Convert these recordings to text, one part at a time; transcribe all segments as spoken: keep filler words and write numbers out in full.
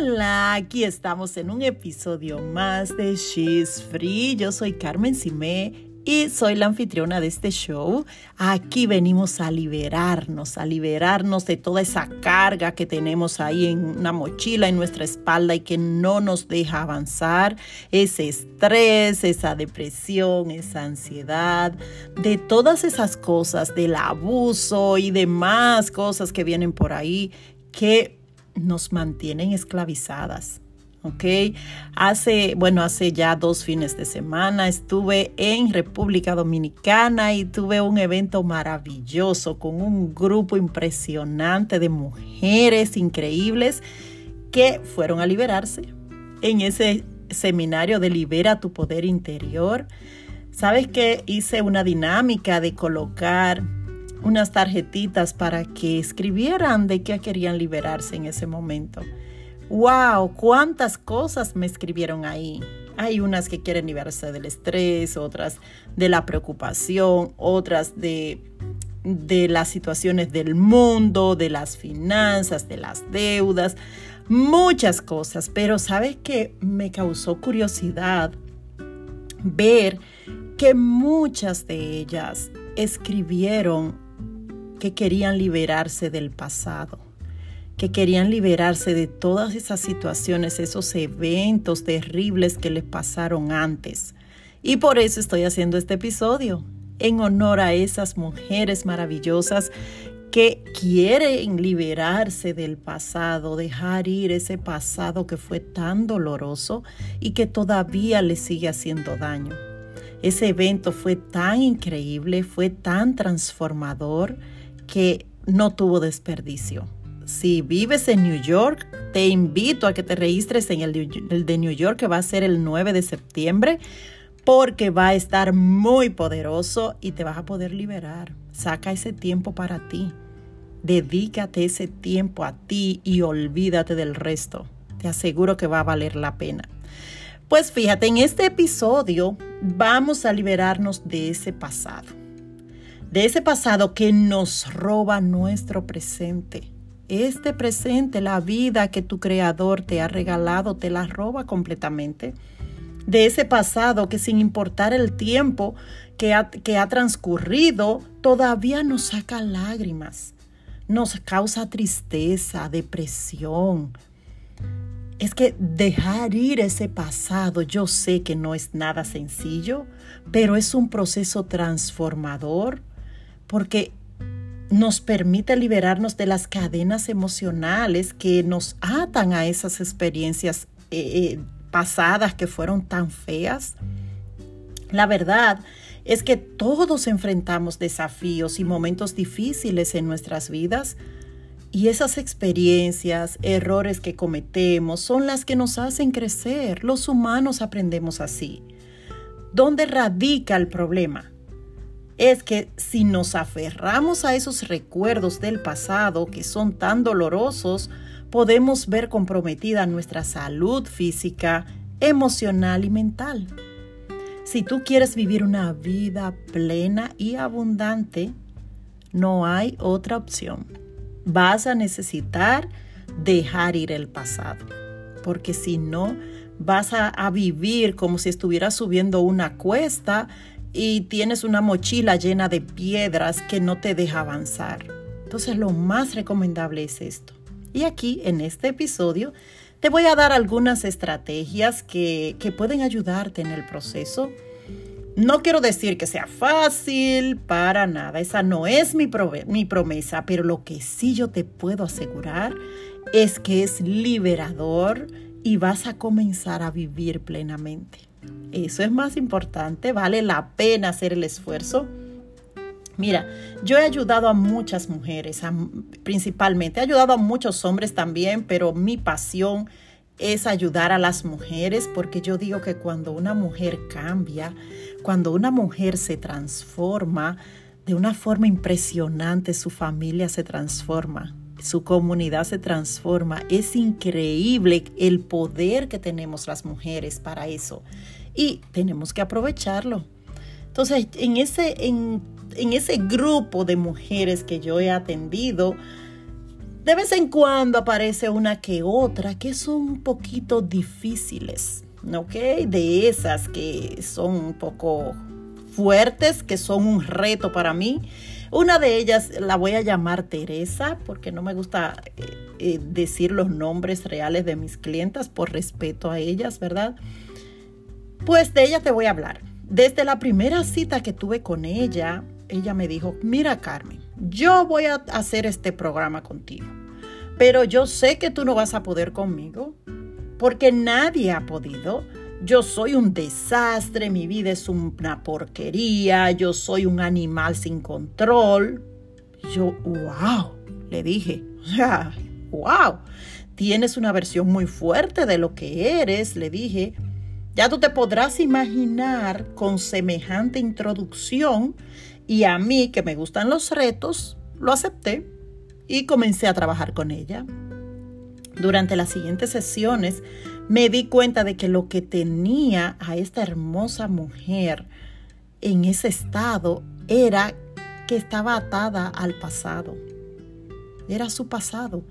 Hola, aquí estamos en un episodio más de She's Free. Yo soy Carmen Sime y soy la anfitriona de este show. Aquí venimos a liberarnos, a liberarnos de toda esa carga que tenemos ahí en una mochila, en nuestra espalda y que no nos deja avanzar. Ese estrés, esa depresión, esa ansiedad, de todas esas cosas, del abuso y demás cosas que vienen por ahí que nos mantienen esclavizadas. Okay. Hace, bueno, hace ya dos fines de semana estuve en República Dominicana y tuve un evento maravilloso con un grupo impresionante de mujeres increíbles que fueron a liberarse en ese seminario de Libera tu Poder Interior. ¿Sabes qué? Hice una dinámica de colocar unas tarjetitas para que escribieran de qué querían liberarse en ese momento. ¡Wow! ¡Cuántas cosas me escribieron ahí! Hay unas que quieren liberarse del estrés, otras de la preocupación, otras de, de las situaciones del mundo, de las finanzas, de las deudas, muchas cosas. Pero ¿sabes qué? Me causó curiosidad ver que muchas de ellas escribieron que querían liberarse del pasado, que querían liberarse de todas esas situaciones, esos eventos terribles que les pasaron antes. Y por eso estoy haciendo este episodio, en honor a esas mujeres maravillosas que quieren liberarse del pasado, dejar ir ese pasado que fue tan doloroso y que todavía les sigue haciendo daño. Ese evento fue tan increíble, fue tan transformador que no tuvo desperdicio. Si vives en New York, te invito a que te registres en el de New York, que va a ser el nueve de septiembre, porque va a estar muy poderoso y te vas a poder liberar. Saca ese tiempo para ti. Dedícate ese tiempo a ti y olvídate del resto. Te aseguro que va a valer la pena. Pues fíjate, en este episodio vamos a liberarnos de ese pasado. De ese pasado que nos roba nuestro presente. Este presente, la vida que tu creador te ha regalado, te la roba completamente. De ese pasado que sin importar el tiempo que ha, que ha transcurrido, todavía nos saca lágrimas, nos causa tristeza, depresión. Es que dejar ir ese pasado, yo sé que no es nada sencillo, pero es un proceso transformador porque nos permite liberarnos de las cadenas emocionales que nos atan a esas experiencias eh, eh, pasadas que fueron tan feas. La verdad es que todos enfrentamos desafíos y momentos difíciles en nuestras vidas, y esas experiencias, errores que cometemos son las que nos hacen crecer. Los humanos aprendemos así. ¿Dónde radica el problema? Es que si nos aferramos a esos recuerdos del pasado que son tan dolorosos, podemos ver comprometida nuestra salud física, emocional y mental. Si tú quieres vivir una vida plena y abundante, no hay otra opción. Vas a necesitar dejar ir el pasado, porque si no, vas a, a vivir como si estuvieras subiendo una cuesta y tienes una mochila llena de piedras que no te deja avanzar. Entonces, lo más recomendable es esto. Y aquí, en este episodio, te voy a dar algunas estrategias que, que pueden ayudarte en el proceso. No quiero decir que sea fácil, para nada. Esa no es mi, pro, mi promesa, pero lo que sí yo te puedo asegurar es que es liberador y vas a comenzar a vivir plenamente. Eso es más importante, vale la pena hacer el esfuerzo. Mira, yo he ayudado a muchas mujeres, a, principalmente. He ayudado a muchos hombres también, pero mi pasión es ayudar a las mujeres, porque yo digo que cuando una mujer cambia, cuando una mujer se transforma de una forma impresionante, su familia se transforma, su comunidad se transforma. Es increíble el poder que tenemos las mujeres para eso y tenemos que aprovecharlo. Entonces, en ese, en, en ese grupo de mujeres que yo he atendido, De vez en cuando aparece una que otra que son un poquito difíciles, ¿ok? De esas que son un poco fuertes, que son un reto para mí. Una de ellas la voy a llamar Teresa, porque no me gusta eh, decir los nombres reales de mis clientas por respeto a ellas, ¿verdad? Pues de ella te voy a hablar. Desde la primera cita que tuve con ella, ella me dijo, mira Carmen, yo voy a hacer este programa contigo, pero yo sé que tú no vas a poder conmigo porque nadie ha podido. Yo soy un desastre, mi vida es una porquería, yo soy un animal sin control. Yo, wow, le dije, wow, tienes una versión muy fuerte de lo que eres, le dije. Ya tú te podrás imaginar con semejante introducción y a mí que me gustan los retos, lo acepté y comencé a trabajar con ella. Durante las siguientes sesiones me di cuenta de que lo que tenía a esta hermosa mujer en ese estado era que estaba atada al pasado. Era su pasado.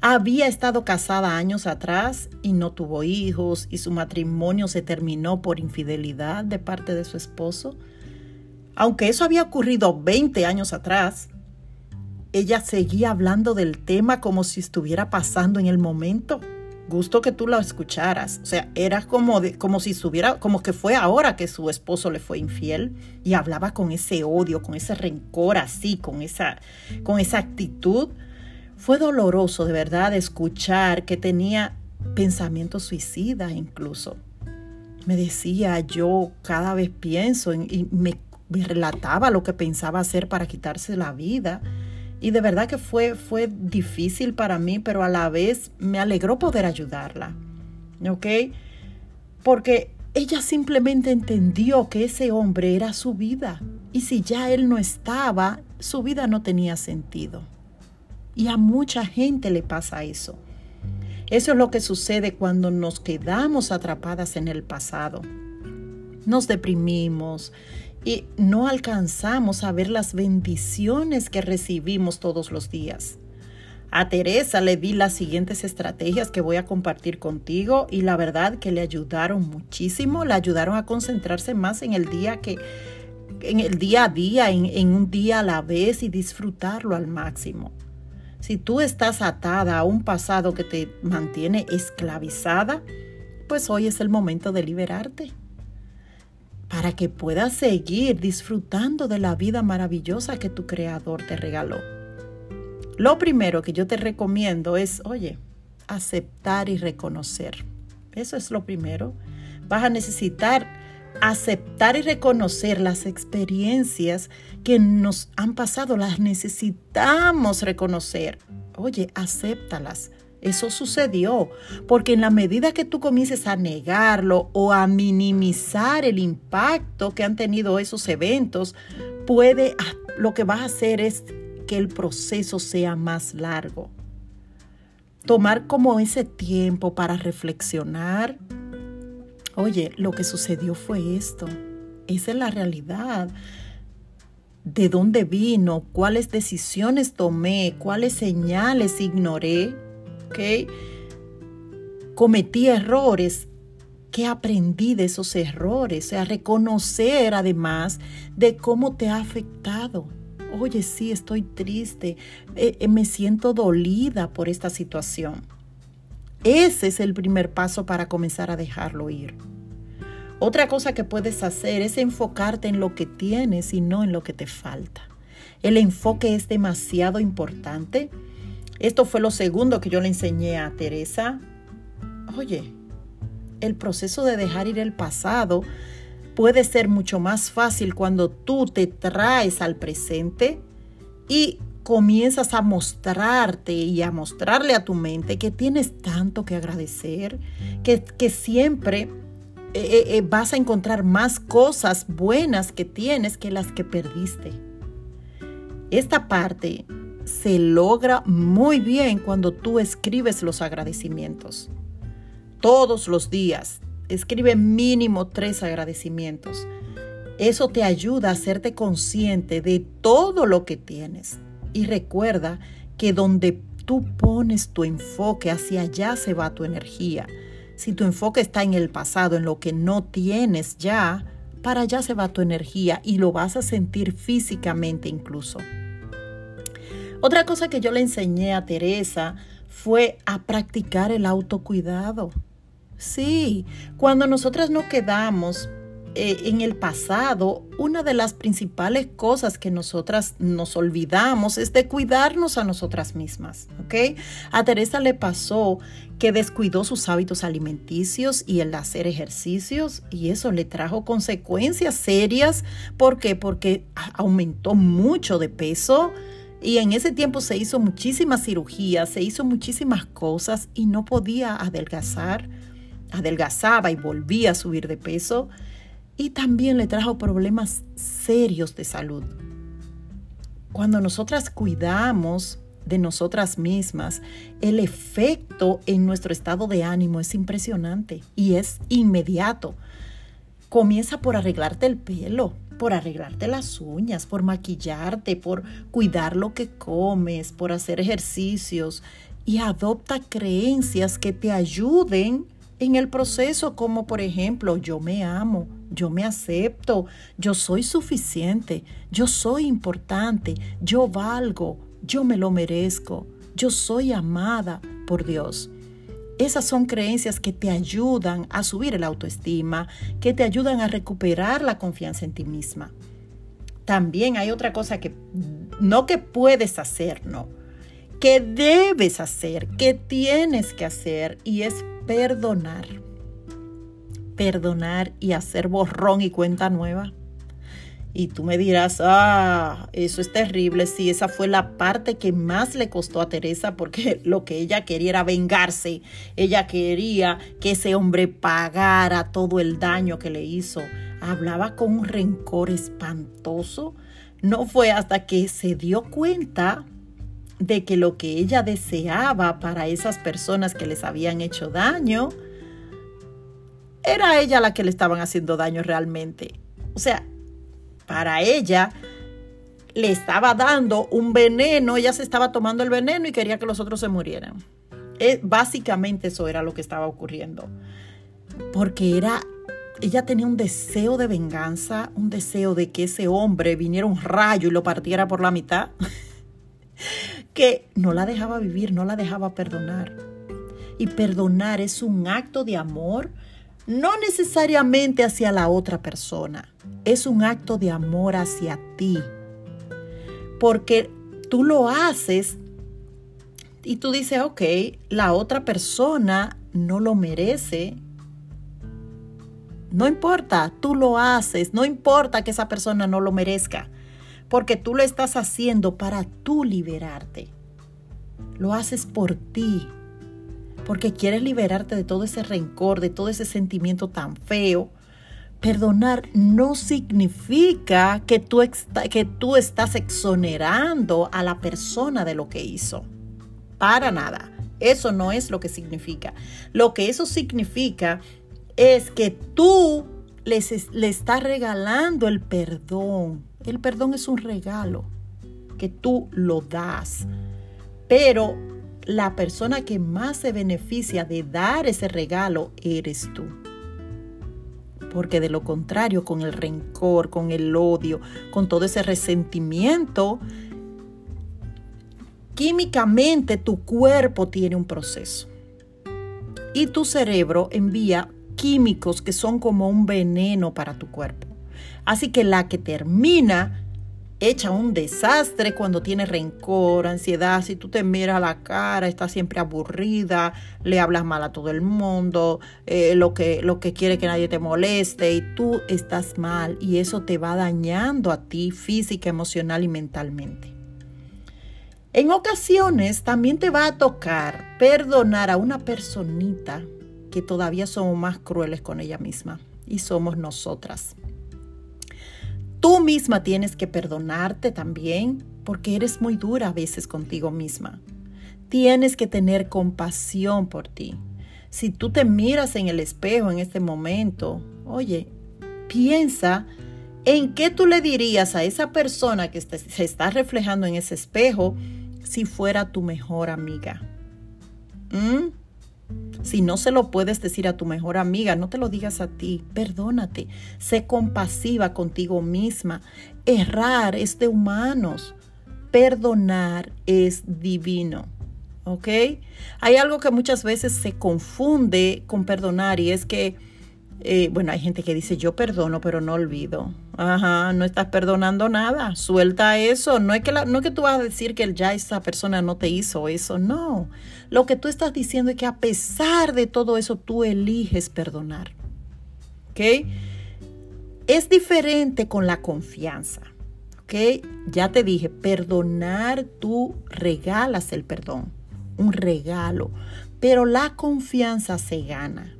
Había estado casada años atrás y no tuvo hijos y su matrimonio se terminó por infidelidad de parte de su esposo. Aunque eso había ocurrido veinte años atrás, ella seguía hablando del tema como si estuviera pasando en el momento. Gusto que tú la escucharas. O sea, era como, de, como si estuviera, como que fue ahora que su esposo le fue infiel y hablaba con ese odio, con ese rencor así, con esa, con esa actitud. Fue doloroso de verdad escuchar que tenía pensamientos suicidas incluso. Me decía, yo cada vez pienso en, y me, me relataba lo que pensaba hacer para quitarse la vida. Y de verdad que fue, fue difícil para mí, pero a la vez me alegró poder ayudarla. ¿Ok? Porque ella simplemente entendió que ese hombre era su vida. Y si ya él no estaba, su vida no tenía sentido. Y a mucha gente le pasa eso. Eso es lo que sucede cuando nos quedamos atrapadas en el pasado. Nos deprimimos y no alcanzamos a ver las bendiciones que recibimos todos los días. A Teresa le di las siguientes estrategias que voy a compartir contigo y la verdad que le ayudaron muchísimo. Le ayudaron a concentrarse más en el día que, en el día a día, en, en un día a la vez y disfrutarlo al máximo. Si tú estás atada a un pasado que te mantiene esclavizada, pues hoy es el momento de liberarte para que puedas seguir disfrutando de la vida maravillosa que tu creador te regaló. Lo primero que yo te recomiendo es, oye, aceptar y reconocer. Eso es lo primero. Vas a necesitar aceptar y reconocer las experiencias que nos han pasado, las necesitamos reconocer. Oye, acéptalas. Eso sucedió, porque en la medida que tú comiences a negarlo o a minimizar el impacto que han tenido esos eventos, puede, lo que vas a hacer es que el proceso sea más largo. Tomar como ese tiempo para reflexionar. Oye, lo que sucedió fue esto. Esa es la realidad. ¿De dónde vino? ¿Cuáles decisiones tomé? ¿Cuáles señales ignoré? ¿Okay? Cometí errores. ¿Qué aprendí de esos errores? O sea, reconocer además de cómo te ha afectado. Oye, sí, estoy triste. Eh, eh, me siento dolida por esta situación. Ese es el primer paso para comenzar a dejarlo ir. Otra cosa que puedes hacer es enfocarte en lo que tienes y no en lo que te falta. El enfoque es demasiado importante. Esto fue lo segundo que yo le enseñé a Teresa. Oye, el proceso de dejar ir el pasado puede ser mucho más fácil cuando tú te traes al presente y comienzas a mostrarte y a mostrarle a tu mente que tienes tanto que agradecer, que, que siempre eh, eh, vas a encontrar más cosas buenas que tienes que las que perdiste. Esta parte se logra muy bien cuando tú escribes los agradecimientos. Todos los días, escribe mínimo tres agradecimientos. Eso te ayuda a hacerte consciente de todo lo que tienes. Y recuerda que donde tú pones tu enfoque, hacia allá se va tu energía. Si tu enfoque está en el pasado, en lo que no tienes ya, para allá se va tu energía y lo vas a sentir físicamente incluso. Otra cosa que yo le enseñé a Teresa fue a practicar el autocuidado. Sí, cuando nosotras nos quedamos eh, en el pasado, una de las principales cosas que nosotras nos olvidamos es de cuidarnos a nosotras mismas, ¿ok? A Teresa le pasó que descuidó sus hábitos alimenticios y el hacer ejercicios, y eso le trajo consecuencias serias. ¿Por qué? Porque aumentó mucho de peso. Y en ese tiempo se hizo muchísimas cirugías, se hizo muchísimas cosas y no podía adelgazar. Adelgazaba y volvía a subir de peso. Y también le trajo problemas serios de salud. Cuando nosotras cuidamos de nosotras mismas, el efecto en nuestro estado de ánimo es impresionante y es inmediato. Comienza por arreglarte el pelo, por arreglarte las uñas, por maquillarte, por cuidar lo que comes, por hacer ejercicios, y adopta creencias que te ayuden en el proceso, como por ejemplo, yo me amo, yo me acepto, yo soy suficiente, yo soy importante, yo valgo, yo me lo merezco, yo soy amada por Dios. Esas son creencias que te ayudan a subir la autoestima, que te ayudan a recuperar la confianza en ti misma. También hay otra cosa que no que puedes hacer, no, que debes hacer, que tienes que hacer, y es perdonar. Perdonar y hacer borrón y cuenta nueva. Y tú me dirás, ah, eso es terrible. Sí, esa fue la parte que más le costó a Teresa, porque lo que ella quería era vengarse. Ella quería que ese hombre pagara todo el daño que le hizo. Hablaba con un rencor espantoso. No fue hasta que se dio cuenta de que lo que ella deseaba para esas personas que les habían hecho daño, era ella la que le estaban haciendo daño realmente. O sea, para ella le estaba dando un veneno, ella se estaba tomando el veneno y quería que los otros se murieran. Es, básicamente eso era lo que estaba ocurriendo. Porque era, ella tenía un deseo de venganza, un deseo de que ese hombre viniera un rayo y lo partiera por la mitad, que no la dejaba vivir, no la dejaba perdonar. Y perdonar es un acto de amor. No necesariamente hacia la otra persona. Es un acto de amor hacia ti. Porque tú lo haces y tú dices, ok, la otra persona no lo merece. No importa, tú lo haces. No importa que esa persona no lo merezca. Porque tú lo estás haciendo para tú liberarte. Lo haces por ti. Porque quieres liberarte de todo ese rencor, de todo ese sentimiento tan feo. Perdonar no significa que tú, que tú estás exonerando a la persona de lo que hizo. Para nada. Eso no es lo que significa. Lo que eso significa es que tú le estás regalando el perdón. El perdón es un regalo que tú lo das. Pero la persona que más se beneficia de dar ese regalo eres tú. Porque de lo contrario, con el rencor, con el odio, con todo ese resentimiento, químicamente tu cuerpo tiene un proceso. Y tu cerebro envía químicos que son como un veneno para tu cuerpo. Así que la que termina hecha un desastre cuando tiene rencor, ansiedad. Si tú te miras a la cara, estás siempre aburrida, le hablas mal a todo el mundo, eh, lo que, lo que quiere que nadie te moleste, y tú estás mal. Y eso te va dañando a ti física, emocional y mentalmente. En ocasiones también te va a tocar perdonar a una personita que todavía somos más crueles con ella misma, y somos nosotras. Tú misma tienes que perdonarte también, porque eres muy dura a veces contigo misma. Tienes que tener compasión por ti. Si tú te miras en el espejo en este momento, oye, piensa en qué tú le dirías a esa persona que se está reflejando en ese espejo si fuera tu mejor amiga? ¿Mm? Si no se lo puedes decir a tu mejor amiga, no te lo digas a ti. Perdónate. Sé compasiva contigo misma. Errar es de humanos. Perdonar es divino. ¿Ok? Hay algo que muchas veces se confunde con perdonar y es que, eh, bueno, hay gente que dice yo perdono pero no olvido. Ajá, no estás perdonando nada. Suelta eso. No es que, la, no es que tú vas a decir que ya esa persona no te hizo eso. No. Lo que tú estás diciendo es que a pesar de todo eso tú eliges perdonar. ¿Ok? Es diferente con la confianza. ¿Ok? Ya te dije, perdonar tú regalas el perdón. Un regalo, pero la confianza se gana.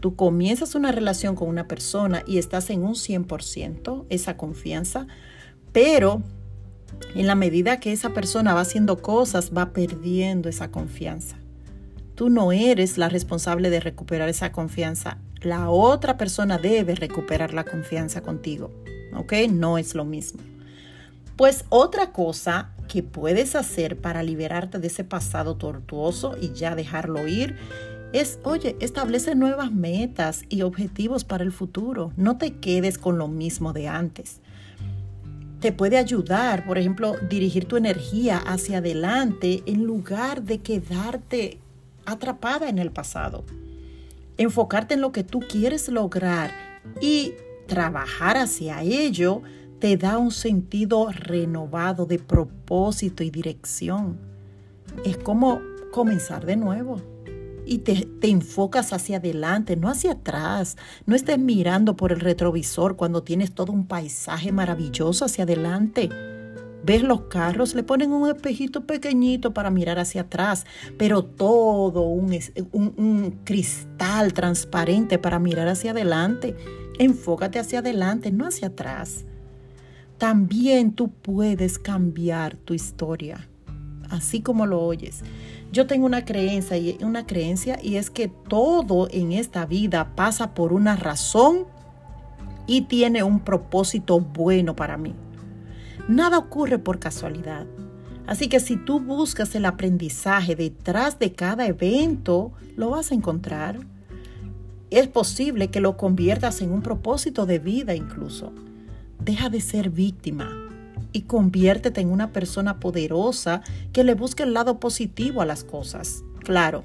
Tú comienzas una relación con una persona y estás en un cien por ciento esa confianza, pero en la medida que esa persona va haciendo cosas, va perdiendo esa confianza. Tú no eres la responsable de recuperar esa confianza. La otra persona debe recuperar la confianza contigo, ¿ok? No es lo mismo. Pues otra cosa que puedes hacer para liberarte de ese pasado tortuoso y ya dejarlo ir es, oye, establece nuevas metas y objetivos para el futuro. No te quedes con lo mismo de antes. Te puede ayudar, por ejemplo, dirigir tu energía hacia adelante en lugar de quedarte atrapada en el pasado. Enfocarte en lo que tú quieres lograr y trabajar hacia ello te da un sentido renovado de propósito y dirección. Es como comenzar de nuevo y te, te enfocas hacia adelante, no hacia atrás. No estés mirando por el retrovisor cuando tienes todo un paisaje maravilloso hacia adelante. Ves los carros, le ponen un espejito pequeñito para mirar hacia atrás, pero todo un, un, un cristal transparente para mirar hacia adelante. Enfócate hacia adelante, no hacia atrás. También tú puedes cambiar tu historia, así como lo oyes. Yo tengo una creencia y, una creencia y es que todo en esta vida pasa por una razón y tiene un propósito bueno para mí. Nada ocurre por casualidad. Así que si tú buscas el aprendizaje detrás de cada evento, lo vas a encontrar. Es posible que lo conviertas en un propósito de vida incluso. Deja de ser víctima y conviértete en una persona poderosa que le busque el lado positivo a las cosas. Claro,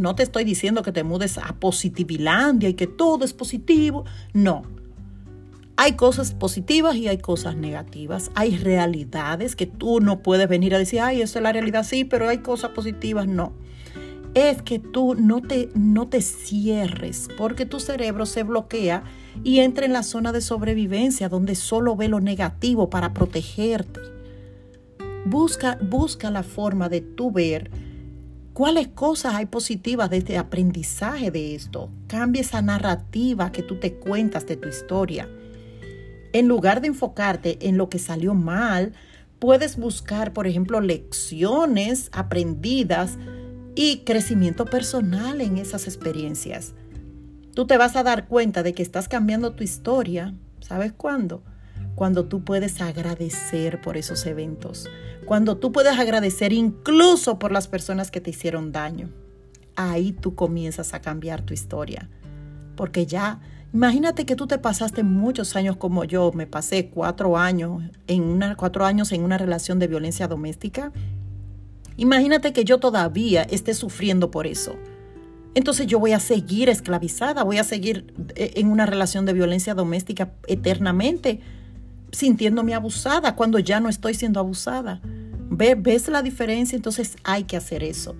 no te estoy diciendo que te mudes a Positivilandia y que todo es positivo. No, hay cosas positivas y hay cosas negativas. Hay realidades que tú no puedes venir a decir, ay, eso es la realidad, sí, pero hay cosas positivas. No, es que tú no te, no te cierres porque tu cerebro se bloquea y entra en la zona de sobrevivencia donde solo ve lo negativo para protegerte. Busca, busca la forma de tú ver cuáles cosas hay positivas de este aprendizaje de esto. Cambia esa narrativa que tú te cuentas de tu historia. En lugar de enfocarte en lo que salió mal, puedes buscar, por ejemplo, lecciones aprendidas y crecimiento personal en esas experiencias. Tú te vas a dar cuenta de que estás cambiando tu historia. ¿Sabes cuándo? Cuando tú puedes agradecer por esos eventos. Cuando tú puedes agradecer incluso por las personas que te hicieron daño. Ahí tú comienzas a cambiar tu historia. Porque ya, imagínate que tú te pasaste muchos años como yo. Me pasé cuatro años en una, cuatro años en una relación de violencia doméstica. Imagínate que yo todavía esté sufriendo por eso. Entonces yo voy a seguir esclavizada, voy a seguir en una relación de violencia doméstica eternamente, sintiéndome abusada cuando ya no estoy siendo abusada. ¿Ves la diferencia? Entonces hay que hacer eso.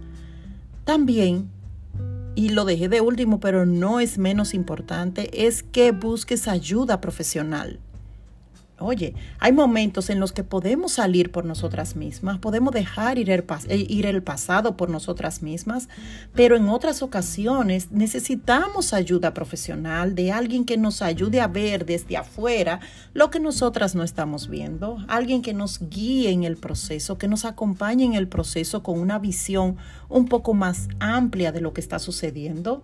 También, y lo dejé de último, pero no es menos importante, es que busques ayuda profesional. Oye, hay momentos en los que podemos salir por nosotras mismas, podemos dejar ir el, pas- ir el pasado por nosotras mismas, pero en otras ocasiones necesitamos ayuda profesional de alguien que nos ayude a ver desde afuera lo que nosotras no estamos viendo, alguien que nos guíe en el proceso, que nos acompañe en el proceso con una visión un poco más amplia de lo que está sucediendo.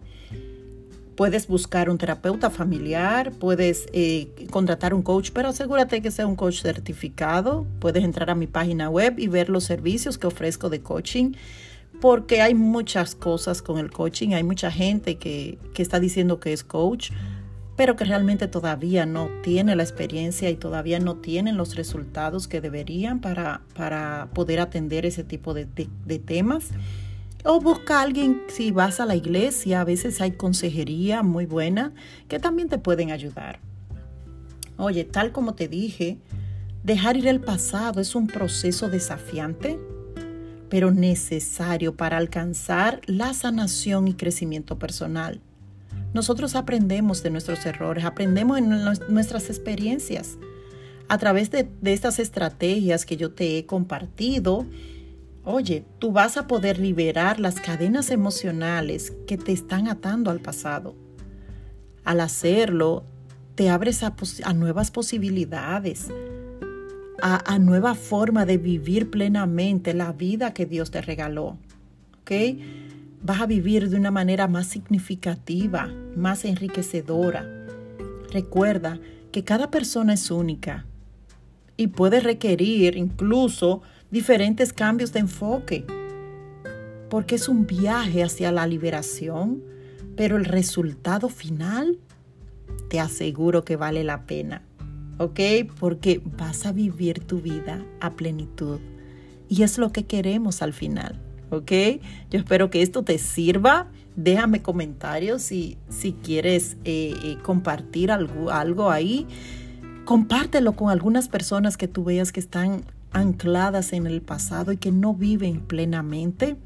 Puedes buscar un terapeuta familiar, puedes eh, contratar un coach, pero asegúrate que sea un coach certificado. Puedes entrar a mi página web y ver los servicios que ofrezco de coaching, porque hay muchas cosas con el coaching. Hay mucha gente que, que está diciendo que es coach, pero que realmente todavía no tiene la experiencia y todavía no tienen los resultados que deberían para, para poder atender ese tipo de, de, de temas. O busca a alguien, si vas a la iglesia, a veces hay consejería muy buena que también te pueden ayudar. Oye, tal como te dije, dejar ir el pasado es un proceso desafiante, pero necesario para alcanzar la sanación y crecimiento personal. Nosotros aprendemos de nuestros errores, aprendemos en nuestras experiencias. A través de, de estas estrategias que yo te he compartido, oye, tú vas a poder liberar las cadenas emocionales que te están atando al pasado. Al hacerlo, te abres a, pos- a nuevas posibilidades, a, a nueva forma de vivir plenamente la vida que Dios te regaló. ¿Ok? Vas a vivir de una manera más significativa, más enriquecedora. Recuerda que cada persona es única y puede requerir incluso diferentes cambios de enfoque, porque es un viaje hacia la liberación, pero el resultado final te aseguro que vale la pena, ¿ok? Porque vas a vivir tu vida a plenitud y es lo que queremos al final, ¿ok? Yo espero que esto te sirva. Déjame comentarios si, si quieres eh, eh, compartir algo, algo ahí. Compártelo con algunas personas que tú veas que están ancladas en el pasado y que no viven plenamente.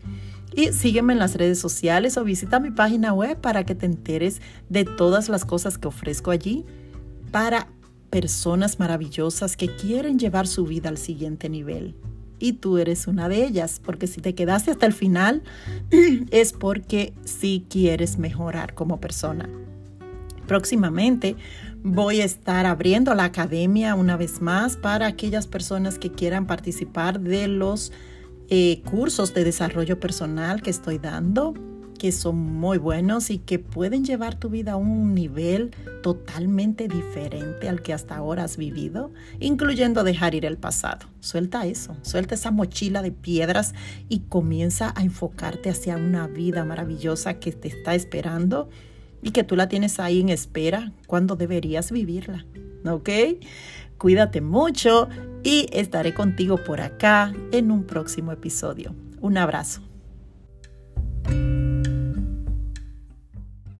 Y sígueme en las redes sociales o visita mi página web para que te enteres de todas las cosas que ofrezco allí para personas maravillosas que quieren llevar su vida al siguiente nivel. Y tú eres una de ellas, porque si te quedaste hasta el final es porque sí quieres mejorar como persona. Próximamente voy a estar abriendo la academia una vez más para aquellas personas que quieran participar de los eh, cursos de desarrollo personal que estoy dando, que son muy buenos y que pueden llevar tu vida a un nivel totalmente diferente al que hasta ahora has vivido, incluyendo dejar ir el pasado. Suelta eso, suelta esa mochila de piedras y comienza a enfocarte hacia una vida maravillosa que te está esperando y que tú la tienes ahí en espera cuando deberías vivirla, ¿ok? Cuídate mucho y estaré contigo por acá en un próximo episodio. Un abrazo.